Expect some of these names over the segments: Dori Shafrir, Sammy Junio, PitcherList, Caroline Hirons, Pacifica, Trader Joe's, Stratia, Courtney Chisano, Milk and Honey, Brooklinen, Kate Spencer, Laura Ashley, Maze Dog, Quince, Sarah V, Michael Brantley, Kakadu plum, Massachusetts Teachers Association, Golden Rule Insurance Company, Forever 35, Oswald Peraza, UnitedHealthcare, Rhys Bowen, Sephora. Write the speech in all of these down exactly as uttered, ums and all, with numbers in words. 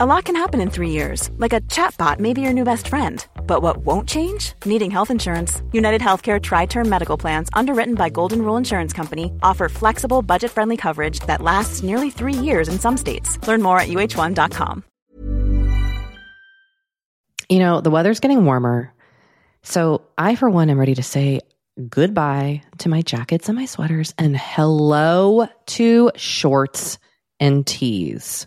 A lot can happen in three years, like a chatbot may be your new best friend. But what won't change? Needing health insurance. UnitedHealthcare Tri-Term Medical Plans, underwritten by Golden Rule Insurance Company, offer flexible, budget-friendly coverage that lasts nearly three years in some states. Learn more at U H one dot com. You know, the weather's getting warmer, so I, for one, am ready to say goodbye to my jackets and my sweaters and hello to shorts and tees.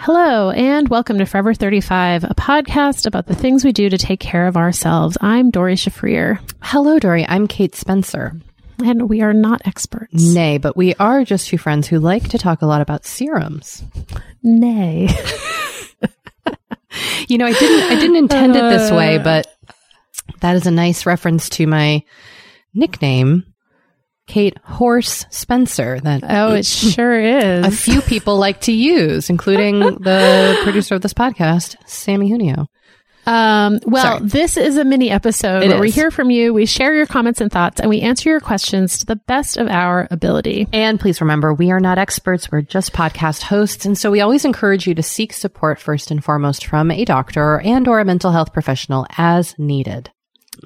Hello, and welcome to Forever thirty-five, a podcast about the things we do to take care of ourselves. I'm Dori Shafrir. Hello, Dori. I'm Kate Spencer. And we are not experts. Nay, but we are just two friends who like to talk a lot about serums. Nay. You know, I didn't, I didn't intend it this way, but that is a nice reference to my nickname, Kate Horse Spencer. That oh, it sure is. A few people like to use, including the producer of this podcast, Sammy Junio. Um, well, Sorry. This is a mini episode it where is. we hear from you, we share your comments and thoughts, and we answer your questions to the best of our ability. And please remember, we are not experts. We're just podcast hosts. And so we always encourage you to seek support first and foremost from a doctor and or a mental health professional as needed.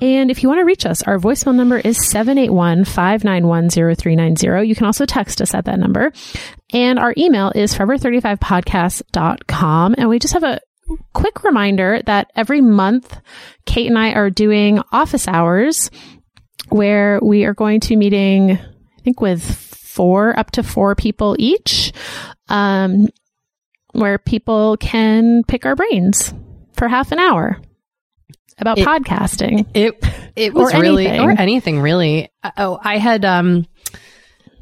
And if you want to reach us, our voicemail number is seven eight one, five nine one, zero three nine zero. You can also text us at that number. And our email is forever thirty-five podcast dot com. And we just have a quick reminder that every month, Kate and I are doing office hours where we are going to meeting, I think with four, up to four people each, um, where people can pick our brains for half an hour. About it, podcasting. It it was or really anything. or anything really. Oh, I had um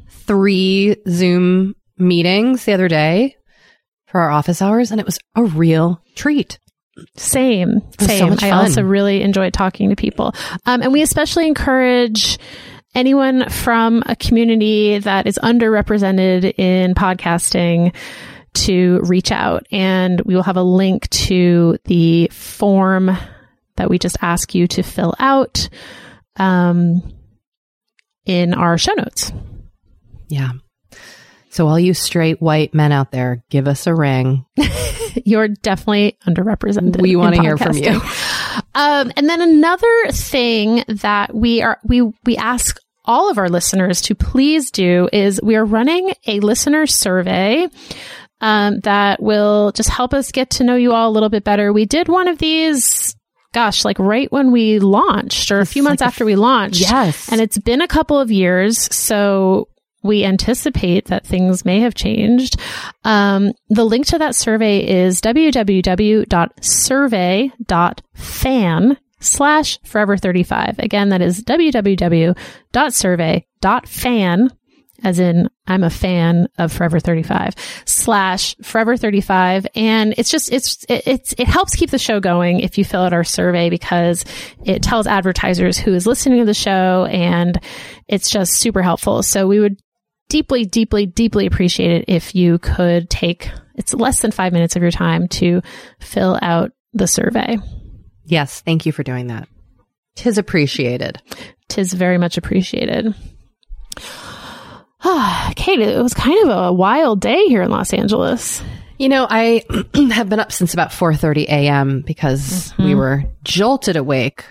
three Zoom meetings the other day for our office hours, and it was a real treat. Same, same. So much fun. I also really enjoyed talking to people, um, and we especially encourage anyone from a community that is underrepresented in podcasting to reach out, and we will have a link to the form that we just ask you to fill out um, in our show notes. Yeah. So all you straight white men out there, give us a ring. You're definitely underrepresented. We want to hear from you. Um, and then another thing that we are we we ask all of our listeners to please do is we are running a listener survey. Um, that will just help us get to know you all a little bit better. We did one of these, gosh, like right when we launched or a few it's months like after a f- we launched. Yes. And it's been a couple of years. So we anticipate that things may have changed. Um, the link to that survey is w w w dot survey dot fan slash forever thirty-five. Again, that is w w w dot survey dot fan, as in I'm a fan of Forever thirty-five, slash Forever thirty-five. And it's just, it's, it, it's, it helps keep the show going if you fill out our survey, because it tells advertisers who is listening to the show, and it's just super helpful. So we would deeply, deeply, deeply appreciate it if you could take, it's less than five minutes of your time to fill out the survey. Yes. Thank you for doing that. Tis appreciated. Tis very much appreciated. Oh, Kate, it was kind of a wild day here in Los Angeles. You know, I have been up since about four thirty a.m. because mm-hmm. we were jolted awake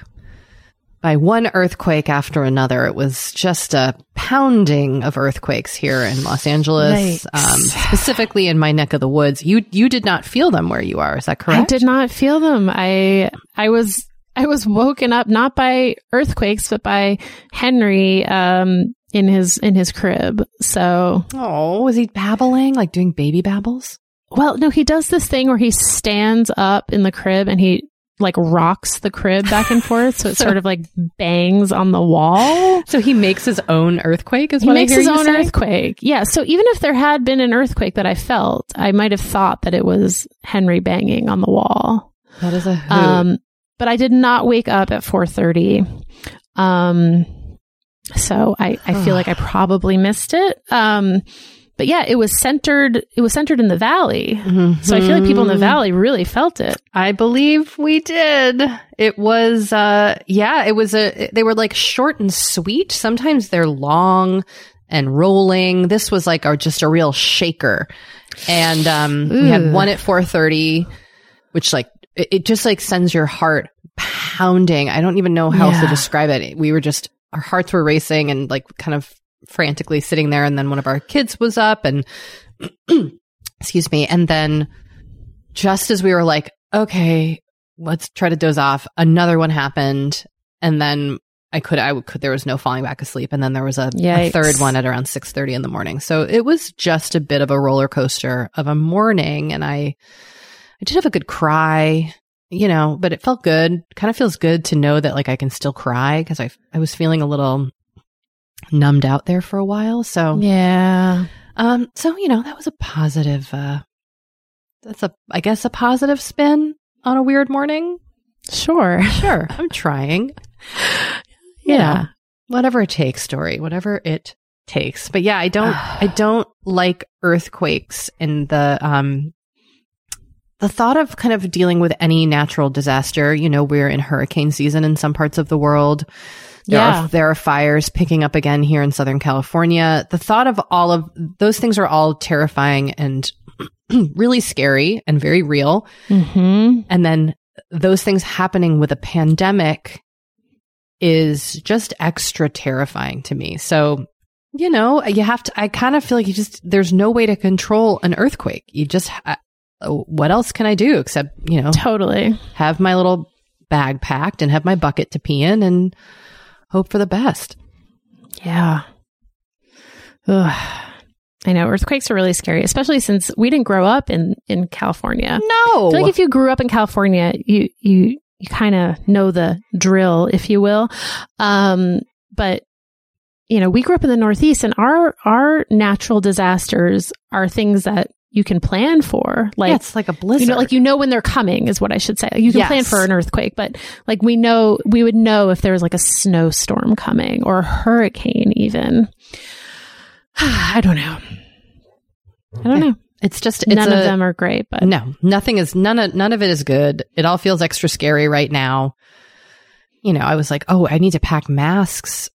by one earthquake after another. It was just a pounding of earthquakes here in Los Angeles, um, specifically in my neck of the woods. You you did not feel them where you are, is that correct? I did not feel them. I I was I was woken up not by earthquakes, but by Henry. Um, In his in his crib. So, oh, was he babbling, like doing baby babbles? Well, no, he does this thing where he stands up in the crib and he like rocks the crib back and forth, so it so, sort of like bangs on the wall. So he makes his own earthquake. Is he what makes I hear his you own say? Earthquake? Yeah. So even if there had been an earthquake that I felt, I might have thought that it was Henry banging on the wall. That is a hoot. Um, but I did not wake up at four thirty. Um. So I, I feel like I probably missed it. Um, but yeah, it was centered, it was centered in the valley. Mm-hmm. So I feel like people in the valley really felt it. I believe we did. It was, uh, yeah, it was a, they were like short and sweet. Sometimes they're long and rolling. This was like our, just a real shaker. And, um, Ooh. we had one at four thirty, which like, it, it just like sends your heart pounding. I don't even know how yeah. else to describe it. We were just, our hearts were racing and like kind of frantically sitting there. And then one of our kids was up and excuse me. And then just as we were like, okay, let's try to doze off, another one happened. And then I could, I could, there was no falling back asleep. And then there was a, a third one at around six thirty in the morning. So it was just a bit of a roller coaster of a morning. And I, I did have a good cry. You know, but it felt good. Kind of feels good to know that like I can still cry, because I, I was feeling a little numbed out there for a while. So yeah. Um. So, you know, that was a positive. Uh, that's a, I guess, a positive spin on a weird morning. Sure. Sure. I'm trying. yeah. yeah. Whatever it takes, Dory. Whatever it takes. But yeah, I don't, I don't like earthquakes in the, um, the thought of kind of dealing with any natural disaster. You know, we're in hurricane season in some parts of the world. There yeah. Are, there are fires picking up again here in Southern California. The thought of all of those things are all terrifying and really scary and very real. Mm-hmm. And then those things happening with a pandemic is just extra terrifying to me. So, you know, you have to, I kind of feel like you just, there's no way to control an earthquake. You just, I, what else can I do except, you know, totally have my little bag packed and have my bucket to pee in and hope for the best. Yeah. Ugh. I know earthquakes are really scary, especially since we didn't grow up in, in California. No. I feel like if you grew up in California, you, you, you kind of know the drill, if you will. Um, but you know, we grew up in the Northeast, and our, our natural disasters are things that you can plan for, like, yeah, it's like a blizzard. You know, like, you know, when they're coming is what I should say. You can yes. plan for an earthquake, but like, we know, we would know if there was like a snowstorm coming or a hurricane even. I don't know. I don't yeah. know. It's just, it's none a, of them are great, but no, nothing is none of, none of it is good. It all feels extra scary right now. You know, I was like, oh, I need to pack masks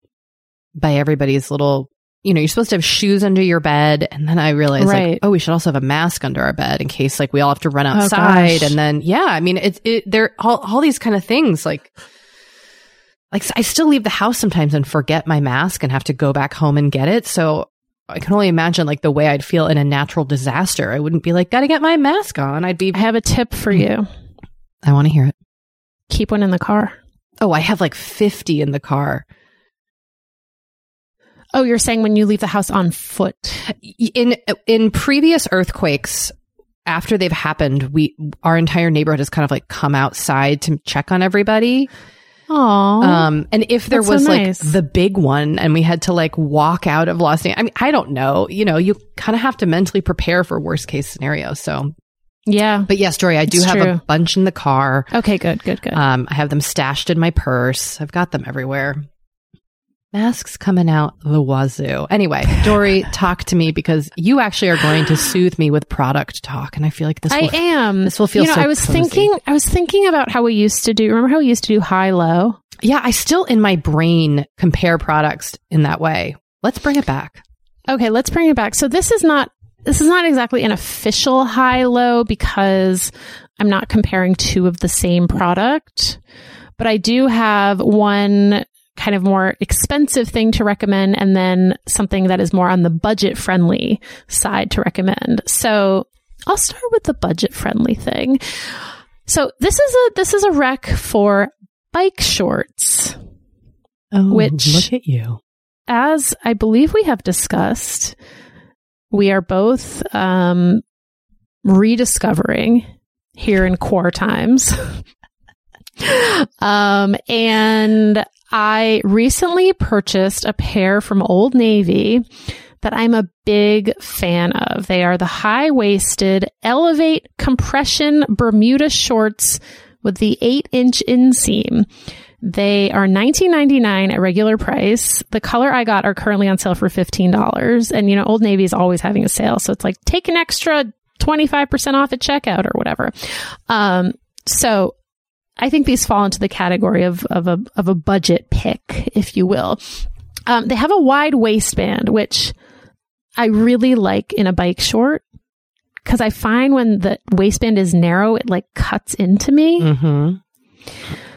by everybody's little, you know, you're supposed to have shoes under your bed. And then I realized, right. like, oh, we should also have a mask under our bed in case, like, we all have to run outside. Oh, and then, yeah, I mean, it, it, there, all, all these kind of things. Like, like, I still leave the house sometimes and forget my mask and have to go back home and get it. So I can only imagine, like, the way I'd feel in a natural disaster. I wouldn't be like, gotta get my mask on. I'd be, I have a tip for you. I want to hear it. Keep one in the car. Oh, I have like fifty in the car. Oh, you're saying when you leave the house on foot. In in previous earthquakes, after they've happened, we our entire neighborhood has kind of like come outside to check on everybody. Aww. Um, and if there That's was so nice. like the big one and we had to like walk out of Los Angeles, I mean, I don't know, you know, you kind of have to mentally prepare for worst case scenario. So yeah, but yes, Jory, I do it's have true. a bunch in the car. Okay, good, good, good. Um, I have them stashed in my purse. I've got them everywhere. Masks coming out the wazoo. Anyway, Dory, talk to me because you actually are going to soothe me with product talk, and I feel like this. Will, I am. This will feel. You know, so I was cozy. thinking. I was thinking about how we used to do. Remember how we used to do high low? Yeah, I still in my brain compare products in that way. Let's bring it back. Okay, let's bring it back. So this is not. This is not exactly an official high low because I'm not comparing two of the same product, but I do have one kind of more expensive thing to recommend, and then something that is more on the budget friendly side to recommend. So I'll start with the budget friendly thing. So this is a, this is a rec for bike shorts, oh, which look at you. As I believe we have discussed, we are both, um, rediscovering here in core times. um, and I recently purchased a pair from Old Navy that I'm a big fan of. They are the high-waisted Elevate Compression Bermuda shorts with the eight-inch inseam. They are nineteen ninety-nine dollars at regular price. The color I got are currently on sale for fifteen dollars. And, you know, Old Navy is always having a sale. So it's like, take an extra twenty-five percent off at checkout or whatever. Um, so... I think these fall into the category of, of a, of a budget pick, if you will. Um, they have a wide waistband, which I really like in a bike short because I find when the waistband is narrow, it like cuts into me. Mm-hmm.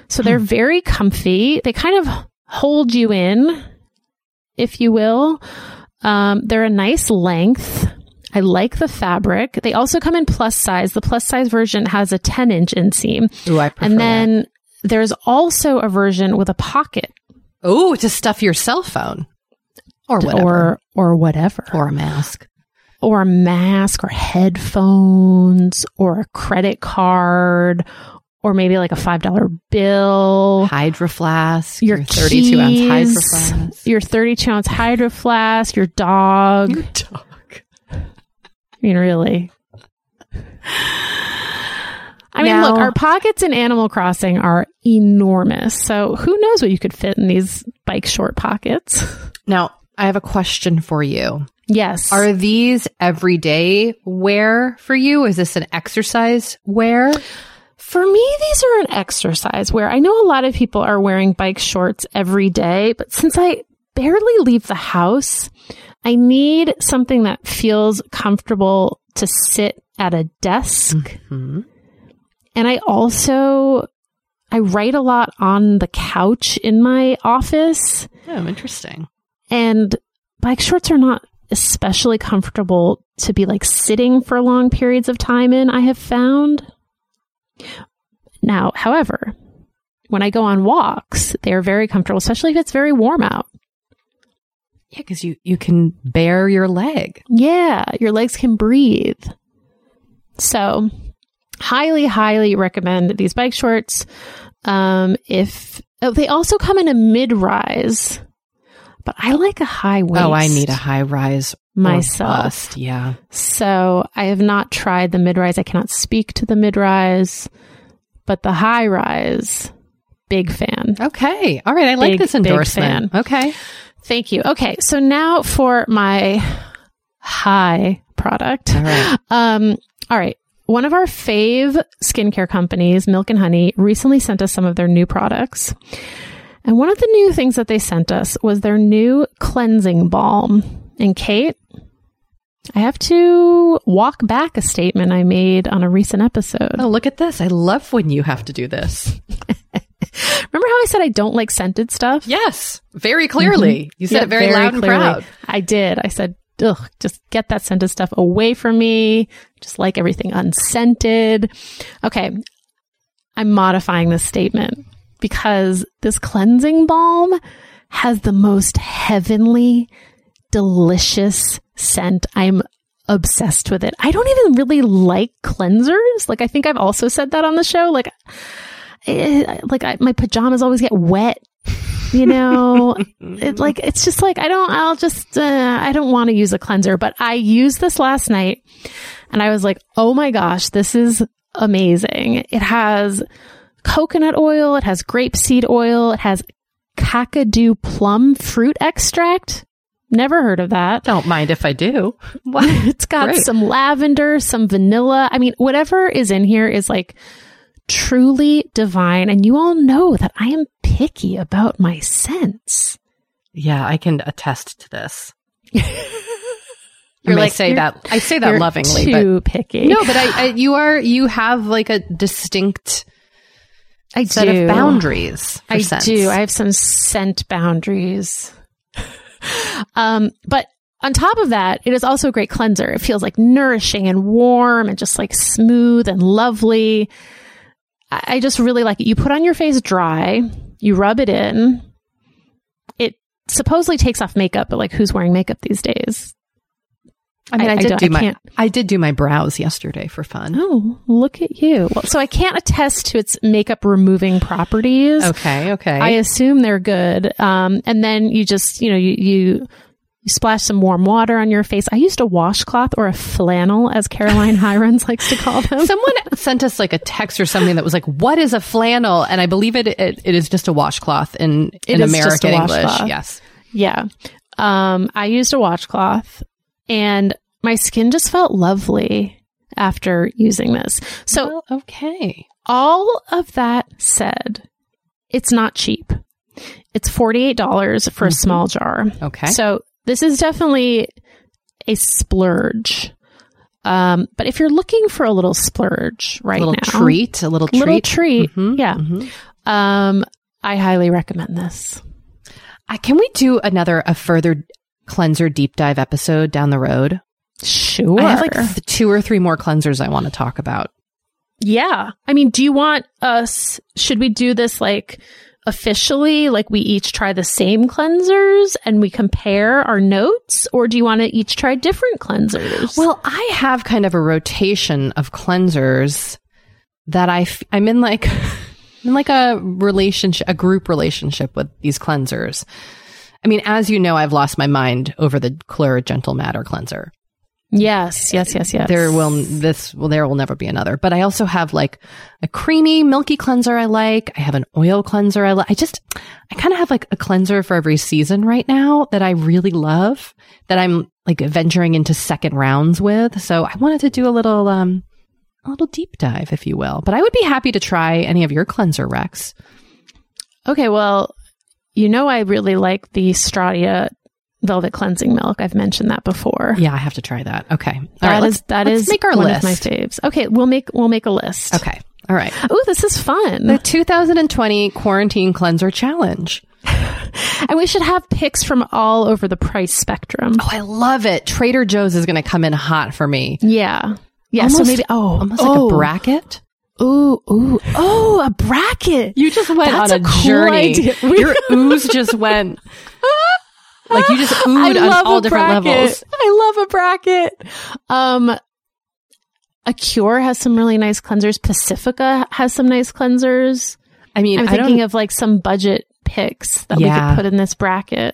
So they're very comfy. They kind of hold you in, if you will. Um, they're a nice length. I like the fabric. They also come in plus size. The plus size version has a ten inch inseam. Ooh, I prefer And then that. There's also a version with a pocket. Oh, to stuff your cell phone. Or whatever. Or, or whatever. Or a mask. Or a mask or headphones or a credit card or maybe like a five dollar bill. Hydro Flask. Your, your thirty-two ounce Hydro Flask. Your thirty-two ounce Hydro Flask. Your dog. Your dog. I mean, really. I mean, now, look, our pockets in Animal Crossing are enormous. So who knows what you could fit in these bike short pockets? Now, I have a question for you. Yes. Are these everyday wear for you? Is this an exercise wear? For me, these are an exercise wear. I know a lot of people are wearing bike shorts every day, but since I barely leave the house, I need something that feels comfortable to sit at a desk. Mm-hmm. And I also, I write a lot on the couch in my office. Oh, interesting. And bike shorts are not especially comfortable to be like sitting for long periods of time in, I have found. Now, however, when I go on walks, they are very comfortable, especially if it's very warm out. Yeah, because you, you can bare your leg. Yeah, your legs can breathe. So, highly, highly recommend these bike shorts. Um, if oh, they also come in a mid-rise, but I like a high waist. Oh, I need a high-rise myself. Bust, yeah. So, I have not tried the mid-rise. I cannot speak to the mid-rise, but the high-rise, big fan. Okay. All right. I like big, this endorsement. Big fan. Okay. Thank you. Okay. So now for my high product. All right. Um, all right. One of our fave skincare companies, Milk and Honey, recently sent us some of their new products. And one of the new things that they sent us was their new cleansing balm. And Kate, I have to walk back a statement I made on a recent episode. Oh, look at this. I love when you have to do this. Remember how I said I don't like scented stuff? Yes, very clearly. Mm-hmm. You said yeah, it very, very loud clearly. And proud. I did. I said, ugh, just get that scented stuff away from me. Just like everything unscented. Okay, I'm modifying this statement because this cleansing balm has the most heavenly, delicious scent. I'm obsessed with it. I don't even really like cleansers. Like, I think I've also said that on the show. Like, it, like I, my pajamas always get wet. You know, it, like, it's just like, I don't, I'll just, uh, I don't want to use a cleanser, but I used this last night and I was like, oh my gosh, this is amazing. It has coconut oil. It has grapeseed oil. It has Kakadu plum fruit extract. Never heard of that. Don't mind if I do. It's got Great. some lavender, some vanilla. I mean, whatever is in here is like truly divine. And you all know that I am picky about my scents. Yeah, I can attest to this. You're I like say that. I say that lovingly. Too but, picky. No, but I, I, you are. You have like a distinct I set do. of boundaries. For I scents. do. I have some scent boundaries. um, but on top of that, it is also a great cleanser. It feels like nourishing and warm and just like smooth and lovely. I, I just really like it. You put on your face dry. You rub it in. It supposedly takes off makeup, but like, who's wearing makeup these days? I mean, I, I did I do I my I did do my brows yesterday for fun. Oh, look at you! Well, so I can't attest to its makeup removing properties. Okay, okay. I assume they're good. Um, and then you just, you know, you, you you splash some warm water on your face. I used a washcloth or a flannel, as Caroline Hirons likes to call them. Someone sent us like a text or something that was like, "What is a flannel?" And I believe it it, it is just a washcloth in it in is American just a English. Washcloth. Yes. Yeah. Um, I used a washcloth. And my skin just felt lovely after using this. So, well, okay. All of that said, it's not cheap. It's forty-eight dollars for a small jar. Okay. So this is definitely a splurge. Um, but if you're looking for a little splurge right now, a little treat, a little treat, little treat, mm-hmm, yeah. Mm-hmm. Um, I highly recommend this. Uh, can we do another a further? cleanser deep dive episode down the road? Sure. I have like th- two or three more cleansers I want to talk about. Yeah. I mean, do you want us, should we do this like officially, like we each try the same cleansers and we compare our notes, or do you want to each try different cleansers? Well, I have kind of a rotation of cleansers that I f- I'm in like, I'm in like a relationship, a group relationship with these cleansers. I mean, as you know, I've lost my mind over the Clear Gentle Matter cleanser. Yes, yes, yes, yes. There will this well, there will never be another. But I also have like a creamy, milky cleanser I like. I have an oil cleanser I like. I just, I kind of have like a cleanser for every season right now that I really love, that I'm like venturing into second rounds with. So I wanted to do a little, um, a little deep dive, if you will. But I would be happy to try any of your cleanser recs. Okay, well. You know, I really like the Stratia Velvet Cleansing Milk. I've mentioned that before. Yeah, I have to try that. Okay. All that right, is, that let's is make our one list. Of my faves. Okay, we'll make we'll make a list. Okay. All right. Oh, this is fun. The two thousand twenty Quarantine Cleanser Challenge. And we should have picks from all over the price spectrum. Oh, I love it. Trader Joe's is going to come in hot for me. Yeah. Yeah. Almost, so maybe oh, almost oh. like a bracket. Ooh, ooh, oh, a bracket. You just went That's on a, a cool journey. Idea. Your ooze just went, like you just oohed on all different bracket. levels. I love a bracket. Um, A Cure has some really nice cleansers. Pacifica has some nice cleansers. I mean, I'm thinking of like some budget picks that yeah. we could put in this bracket.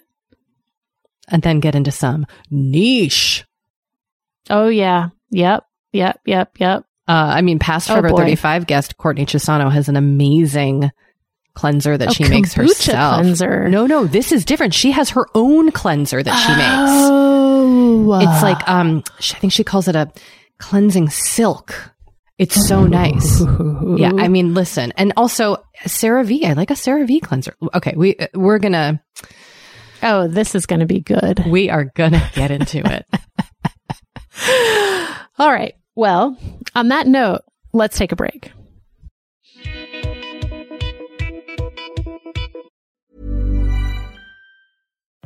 And then get into some niche. Oh, yeah. Yep, yep, yep, yep. Uh, I mean, past Forever oh thirty-five guest Courtney Chisano has an amazing cleanser that oh, she makes herself. Cleanser. No, no, this is different. She has her own cleanser that she oh. makes. It's like, um, I think she calls it a cleansing silk. It's so nice. Ooh. Yeah, I mean, listen. And also, Sarah V. I like a Sarah V cleanser. Okay, we, we're going to... Oh, this is going to be good. We are going to get into it. All right. Well, on that note, let's take a break.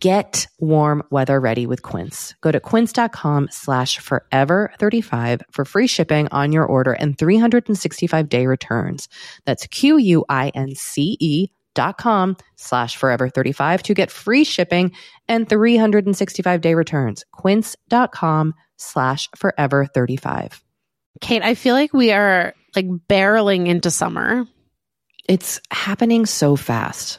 get warm weather ready with Quince. Go to quince.com slash forever thirty-five for free shipping on your order and three hundred sixty-five day returns. That's Q-U-I-N-C-E dot com slash forever thirty-five to get free shipping and three hundred sixty-five day returns. Quince.com slash forever thirty-five. Kate, I feel like we are like barreling into summer. It's happening so fast.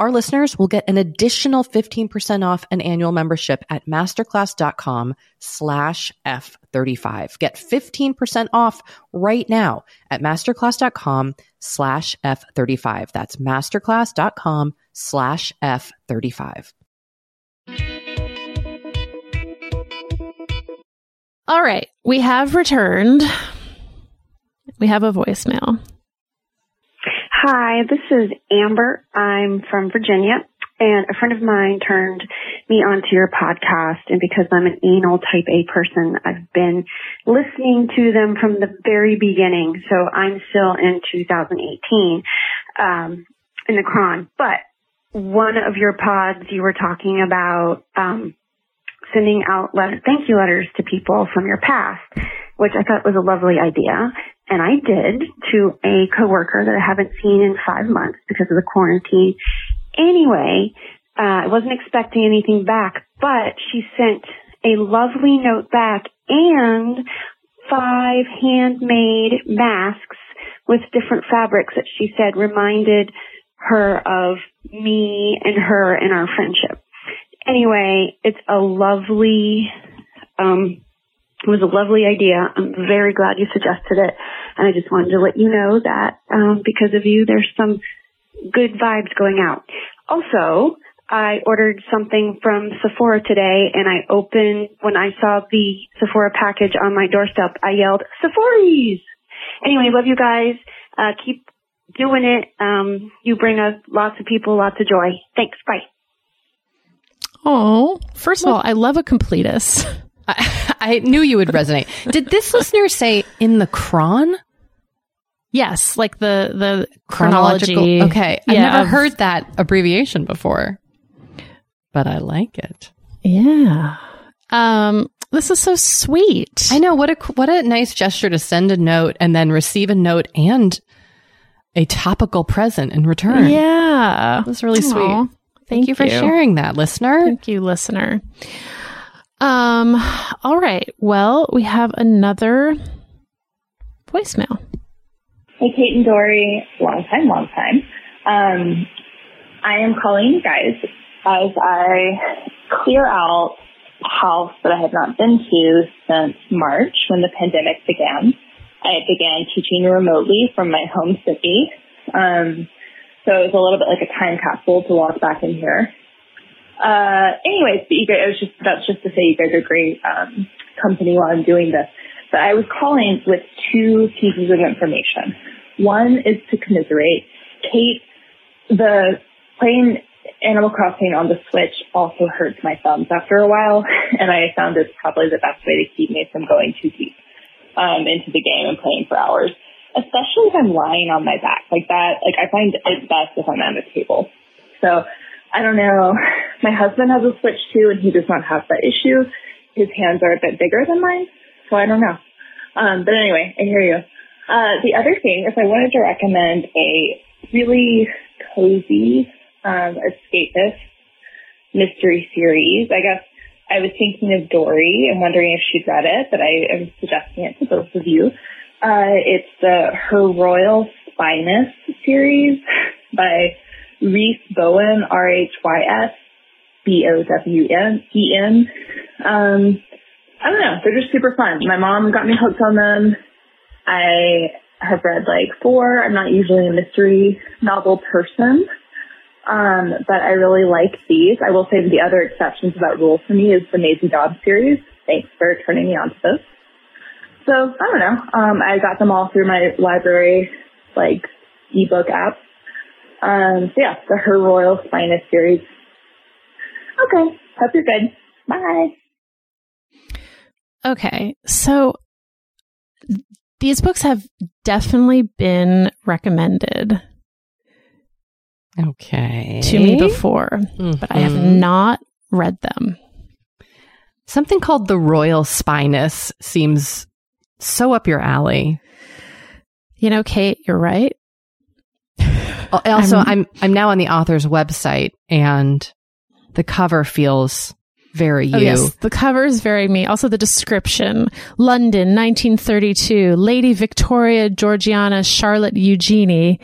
our listeners will get an additional fifteen percent off an annual membership at masterclass.com slash F35. Get fifteen percent off right now at masterclass.com slash F35. That's masterclass.com slash F35. All right. We have returned. We have a voicemail. Hi, this is Amber. I'm from Virginia, and a friend of mine turned me onto your podcast, and because I'm an anal type A person, I've been listening to them from the very beginning, so I'm still in two thousand eighteen um, in the cron. But one of your pods, you were talking about um, sending out letter- thank you letters to people from your past, which I thought was a lovely idea. And I did, to a coworker that I haven't seen in five months because of the quarantine. Anyway, uh, I wasn't expecting anything back, but she sent a lovely note back and five handmade masks with different fabrics that she said reminded her of me and her and our friendship. Anyway, it's a lovely, um, It was a lovely idea. I'm very glad you suggested it. And I just wanted to let you know that um, because of you, there's some good vibes going out. Also, I ordered something from Sephora today, and I opened, when I saw the Sephora package on my doorstep, I yelled, Sephora's! Anyway, love you guys. Uh, keep doing it. Um, you bring us lots of people, lots of joy. Thanks. Bye. Oh, first of all, I love a completist. I, I knew you would resonate. Did this listener say in the cron? Yes, like the, the chronological. Chronology. Okay. I've yeah, never of, heard that abbreviation before, but I like it. Yeah. Um, this is so sweet. I know. What a, what a nice gesture to send a note and then receive a note and a topical present in return. Yeah. That's really sweet. Aww, thank, thank you for you. sharing that, listener. Thank you, listener. Um, all right. Well, we have another voicemail. Hey, Kate and Dory. Long time, long time. Um, I am calling you guys as I clear out a house that I have not been to since March when the pandemic began. I began teaching remotely from my home city. Um, so it was a little bit like a time capsule to walk back in here. Uh, anyways, but you guys, I was just, that's just to say you guys are great, um, company while I'm doing this. But I was calling with two pieces of information. One is to commiserate. Kate, the playing Animal Crossing on the Switch also hurts my thumbs after a while, and I found it's probably the best way to keep me from going too deep, um, into the game and playing for hours. Especially if I'm lying on my back like that. Like, I find it best if I'm at a table. So, I don't know. My husband has a switch too, and he does not have that issue. His hands are a bit bigger than mine, so I don't know. Um, but anyway, I hear you. Uh, the other thing is I wanted to recommend a really cozy um, escapist mystery series. I guess I was thinking of Dory and wondering if she'd read it, but I am suggesting it to both of you. Uh, it's the Her Royal Spyness series by Rhys Bowen, R H Y S B O W E N. Um, I don't know. They're just super fun. My mom got me hooked on them. I have read like four. I'm not usually a mystery novel person, um, but I really like these. I will say that the other exception to that rule for me is the Maze Dog series. Thanks for turning me on to this. So, I don't know. Um, I got them all through my library, like, ebook app. Um, so, yeah, the Her Royal Spyness series. Okay. Hope you're good. Bye. Okay. So, these books have definitely been recommended. Okay. To me before, mm-hmm. but I have not read them. Something called the Royal Spyness seems so up your alley. You know, Kate, you're right. Also, I'm, I'm I'm now on the author's website, and the cover feels very you. Oh, yes. The cover is very me. Also, the description: London, nineteen thirty-two. Lady Victoria Georgiana Charlotte Eugenie.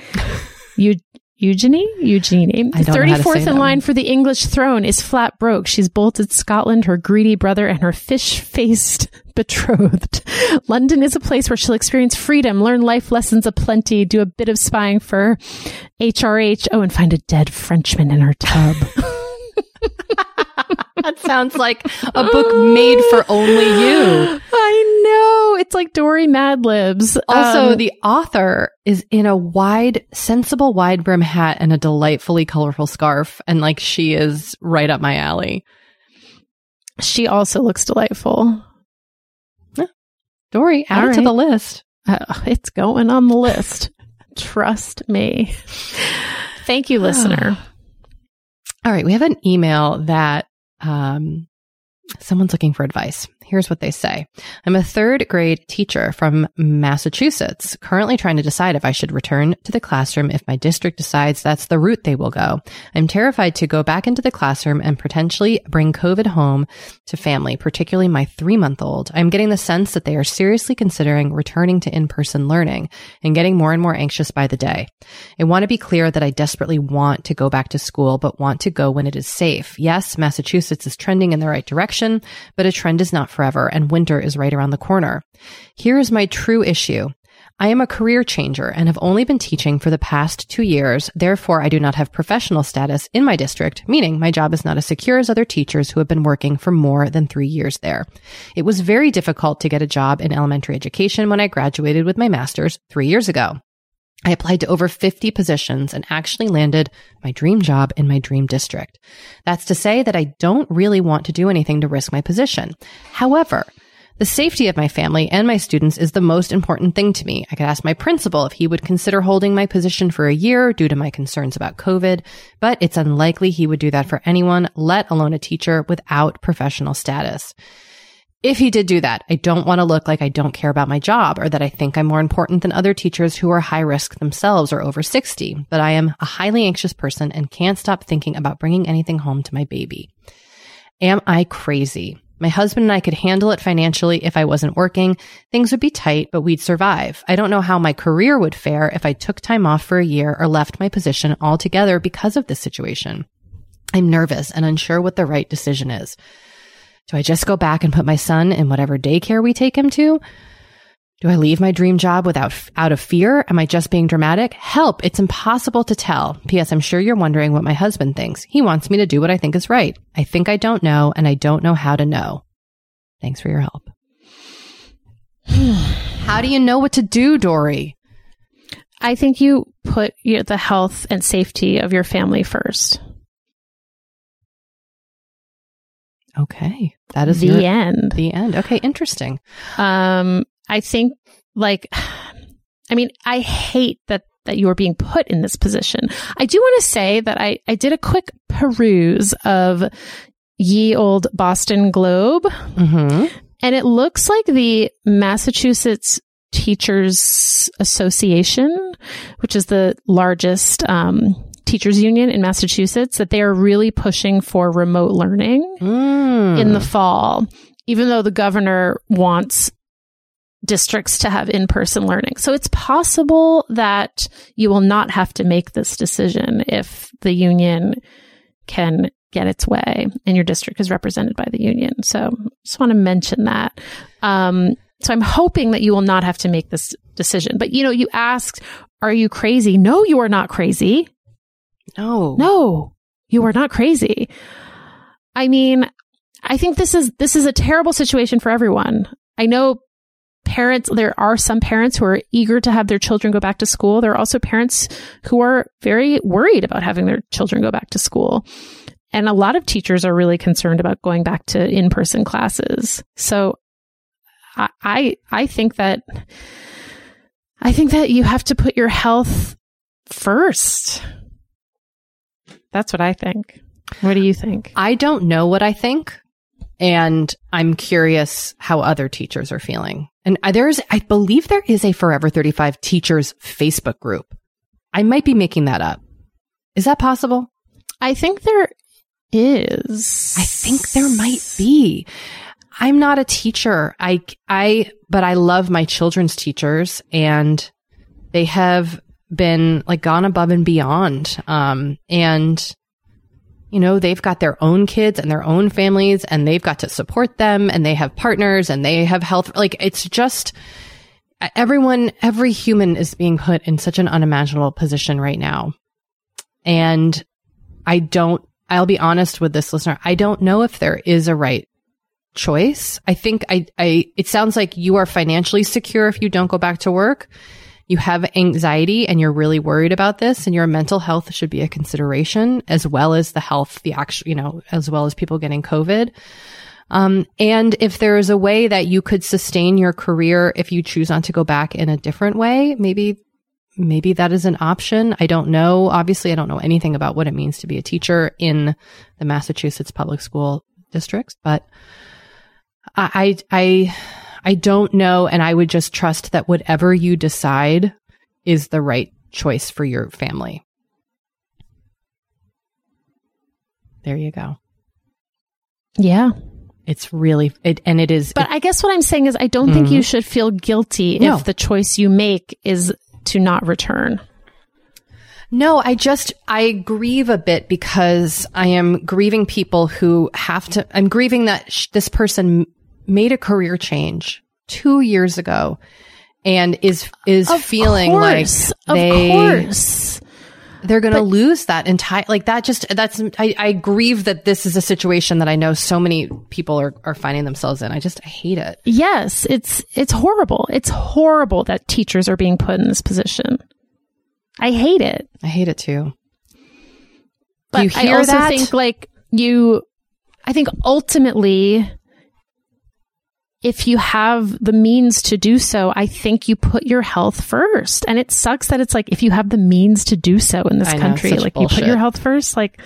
You. Eugenie? Eugenie. thirty-fourth in line for the English throne is flat broke. She's bolted Scotland, her greedy brother, and her fish-faced betrothed. London is a place where she'll experience freedom, learn life lessons aplenty, do a bit of spying for H R H. Oh, and find a dead Frenchman in her tub. That sounds like a book made for only you. I know. It's like Dory Mad Libs. Also, um, the author is in a wide, sensible wide brim hat and a delightfully colorful scarf. And like, she is right up my alley. She also looks delightful. Yeah. Dory, add right. it to the list. Uh, it's going on the list. Trust me. Thank you, listener. All right. We have an email that Um, someone's looking for advice. Here's what they say. I'm a third grade teacher from Massachusetts, currently trying to decide if I should return to the classroom if my district decides that's the route they will go. I'm terrified to go back into the classroom and potentially bring COVID home to family, particularly my three-month-old. I'm getting the sense that they are seriously considering returning to in-person learning and getting more and more anxious by the day. I want to be clear that I desperately want to go back to school, but want to go when it is safe. Yes, Massachusetts is trending in the right direction, but a trend is not forever, and winter is right around the corner. Here is my true issue. I am a career changer and have only been teaching for the past two years. Therefore, I do not have professional status in my district, meaning my job is not as secure as other teachers who have been working for more than three years there. It was very difficult to get a job in elementary education when I graduated with my master's three years ago. I applied to over fifty positions and actually landed my dream job in my dream district. That's to say that I don't really want to do anything to risk my position. However, the safety of my family and my students is the most important thing to me. I could ask my principal if he would consider holding my position for a year due to my concerns about COVID, but it's unlikely he would do that for anyone, let alone a teacher without professional status. If he did do that, I don't want to look like I don't care about my job or that I think I'm more important than other teachers who are high risk themselves or over sixty, but I am a highly anxious person and can't stop thinking about bringing anything home to my baby. Am I crazy? My husband and I could handle it financially if I wasn't working. Things would be tight, but we'd survive. I don't know how my career would fare if I took time off for a year or left my position altogether because of this situation. I'm nervous and unsure what the right decision is. Do I just go back and put my son in whatever daycare we take him to? Do I leave my dream job without out of fear? Am I just being dramatic? Help, it's impossible to tell. P S. I'm sure you're wondering what my husband thinks. He wants me to do what I think is right. I think I don't know, and I don't know how to know. Thanks for your help. How do you know what to do, Dory? I think you put you know, the health and safety of your family first. Okay. That is the your, end. The end. Okay. Interesting. Um, I think like, I mean, I hate that that you are being put in this position. I do want to say that I, I did a quick peruse of ye old Boston Globe. Mm-hmm. And it looks like the Massachusetts Teachers Association, which is the largest um, teachers union in Massachusetts, that they are really pushing for remote learning mm. in the fall, even though the governor wants districts to have in-person learning. So it's possible that you will not have to make this decision if the union can get its way and your district is represented by the union. So just want to mention that. Um, so I'm hoping that you will not have to make this decision. But, you know, you asked, are you crazy? No, you are not crazy. No. No, you are not crazy. I mean, I think this is this is a terrible situation for everyone. I know parents, there are some parents who are eager to have their children go back to school. There are also parents who are very worried about having their children go back to school. And a lot of teachers are really concerned about going back to in-person classes. So I, I I think that I think that you have to put your health first. That's what I think. What do you think? I don't know what I think. And I'm curious how other teachers are feeling. And there is, I believe there is a Forever thirty-five teachers Facebook group. I might be making that up. Is that possible? I think there is. I think there might be. I'm not a teacher. I, I, but I love my children's teachers, and they have been like gone above and beyond. Um, and you know, they've got their own kids and their own families, and they've got to support them, and they have partners, and they have health. Like, it's just everyone, every human is being put in such an unimaginable position right now. And I don't, I'll be honest with this listener. I don't know if there is a right choice. I think I, I, it sounds like you are financially secure if you don't go back to work. You have anxiety and you're really worried about this, and your mental health should be a consideration, as well as the health, the actual, you know, as well as people getting COVID. Um, and if there is a way that you could sustain your career if you choose not to go back in a different way, maybe Maybe that is an option. I don't know. Obviously, I don't know anything about what it means to be a teacher in the Massachusetts public school districts, but I, I, I don't know. And I would just trust that whatever you decide is the right choice for your family. There you go. Yeah. It's really, it, and it is. But it, I guess what I'm saying is I don't mm-hmm. think you should feel guilty no. if the choice you make is to not return. No, I just, I grieve a bit because I am grieving people who have to, I'm grieving that sh- this person made a career change two years ago and is, is of feeling course, like they, of course. they're going to lose that entire, like that just, that's, I, I grieve that this is a situation that I know so many people are, are finding themselves in. I just, I hate it. Yes. It's, it's horrible. It's horrible that teachers are being put in this position. I hate it. I hate it too. But Do you hear I also that? think like you, I think ultimately, if you have the means to do so, I think you put your health first. And it sucks that it's like, if you have the means to do so in this I country, know, like bullshit. You put your health first, like,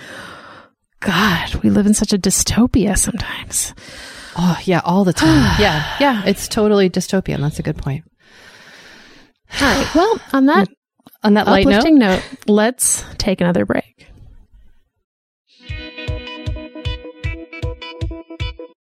God, we live in such a dystopia sometimes. Oh yeah. All the time. yeah. Yeah. It's totally dystopian. That's a good point. All right. Well, on that, on that light note, note, let's take another break.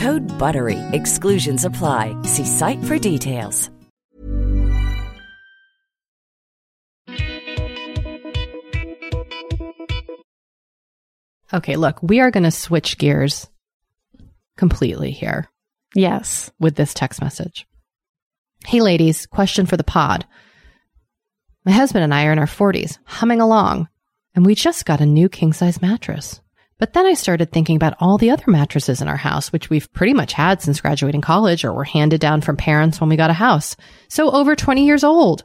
Code BUTTERY. Exclusions apply. See site for details. Okay, look, we are going to switch gears completely here. Yes. With this text message. Hey, ladies, question for the pod. My husband and I are in our forties, humming along, and we just got a new king-size mattress. But then I started thinking about all the other mattresses in our house, which we've pretty much had since graduating college or were handed down from parents when we got a house. So over twenty years old.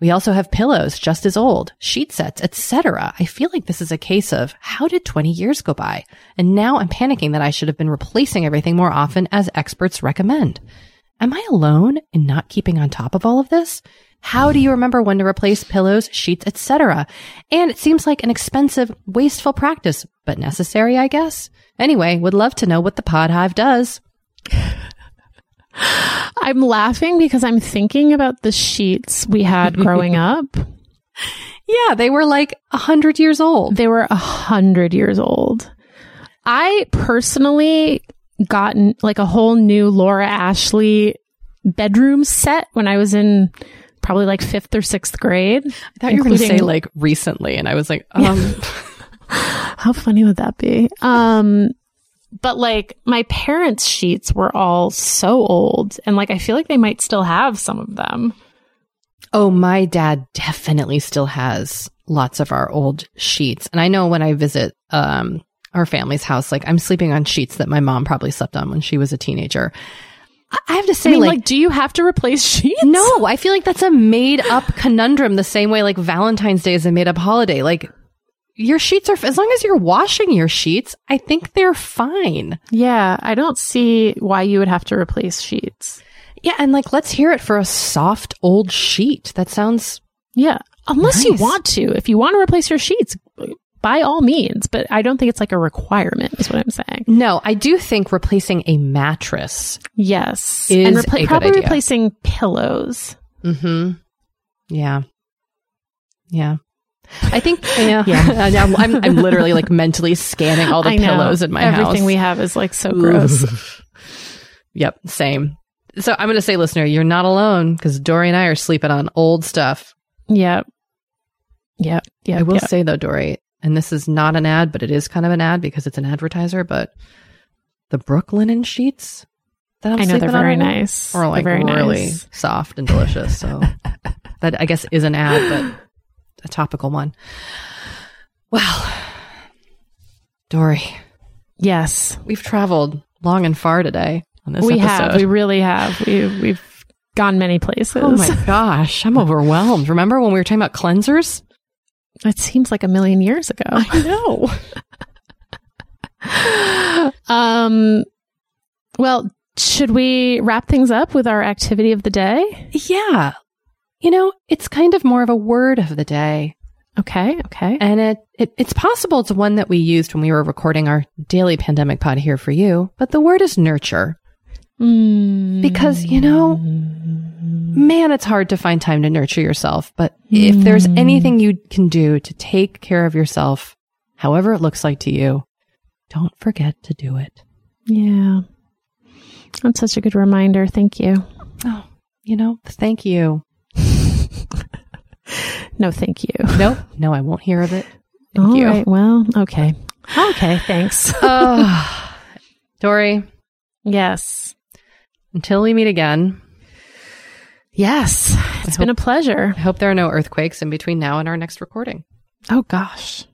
We also have pillows just as old, sheet sets, et cetera. I feel like this is a case of how did twenty years go by? And now I'm panicking that I should have been replacing everything more often as experts recommend. Am I alone in not keeping on top of all of this? How do you remember when to replace pillows, sheets, et cetera? And it seems like an expensive, wasteful practice, but necessary, I guess. Anyway, would love to know what the Pod Hive does. I'm laughing because I'm thinking about the sheets we had growing up. Yeah, they were like one hundred years old. They were one hundred years old. I personally got like a whole new Laura Ashley bedroom set when I was in probably like fifth or sixth grade. I thought you were going to say like recently, and I was like, um. How funny would that be? Um But like my parents' sheets were all so old, and like I feel like they might still have some of them. Oh, my dad definitely still has lots of our old sheets. And I know when I visit um, our family's house, like I'm sleeping on sheets that my mom probably slept on when she was a teenager. I have to say, I mean, like, like, do you have to replace sheets? No, I feel like that's a made up conundrum, the same way like Valentine's Day is a made up holiday. Like, your sheets are, as long as you're washing your sheets, I think they're fine. Yeah, I don't see why you would have to replace sheets. Yeah, and like, let's hear it for a soft old sheet. That sounds yeah. Unless nice. You want to, if you want to replace your sheets, by all means. But I don't think it's like a requirement, is what I'm saying. No, I do think replacing a mattress. Yes, is and repla- a probably good idea. Replacing pillows. Mm-hmm. Yeah. Yeah. I think, you know, yeah. I'm, I'm, I'm literally like mentally scanning all the I pillows know. In my Everything house. Everything we have is like so gross. Yep. Same. So I'm going to say, listener, you're not alone because Dory and I are sleeping on old stuff. Yep. Yep. Yep. I will yep. say though, Dory, and this is not an ad, but it is kind of an ad because it's an advertiser, but the Brooklinen sheets that I'm I know sleeping they're very on nice. Are like very really nice. Soft and delicious. So that I guess is an ad, but a topical one. Well, Dory. Yes. We've traveled. long and far today on this we episode. Have. We really have. We, we've gone many places. Oh my gosh. I'm overwhelmed. Remember when we were talking about cleansers? It seems like a million years ago. I know. um. Well, should we wrap things up with our activity of the day? Yeah. You know, it's kind of more of a word of the day. Okay. Okay. And it, it it's possible it's one that we used when we were recording our daily pandemic pod here for you, but the word is nurture. Mm. Because, you know, man, it's hard to find time to nurture yourself. But mm. if there's anything you can do to take care of yourself, however it looks like to you, don't forget to do it. Yeah. That's such a good reminder. Thank you. Oh, you know, thank you. No, thank you. Nope. No, I won't hear of it. Thank All you. Right. Well, okay. Okay. Thanks. Oh, Dory. Yes. Until we meet again. Yes. It's I been hope, a pleasure. I hope there are no earthquakes in between now and our next recording. Oh, gosh.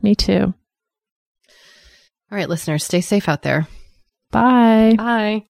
Me too. All right, listeners, stay safe out there. Bye. Bye.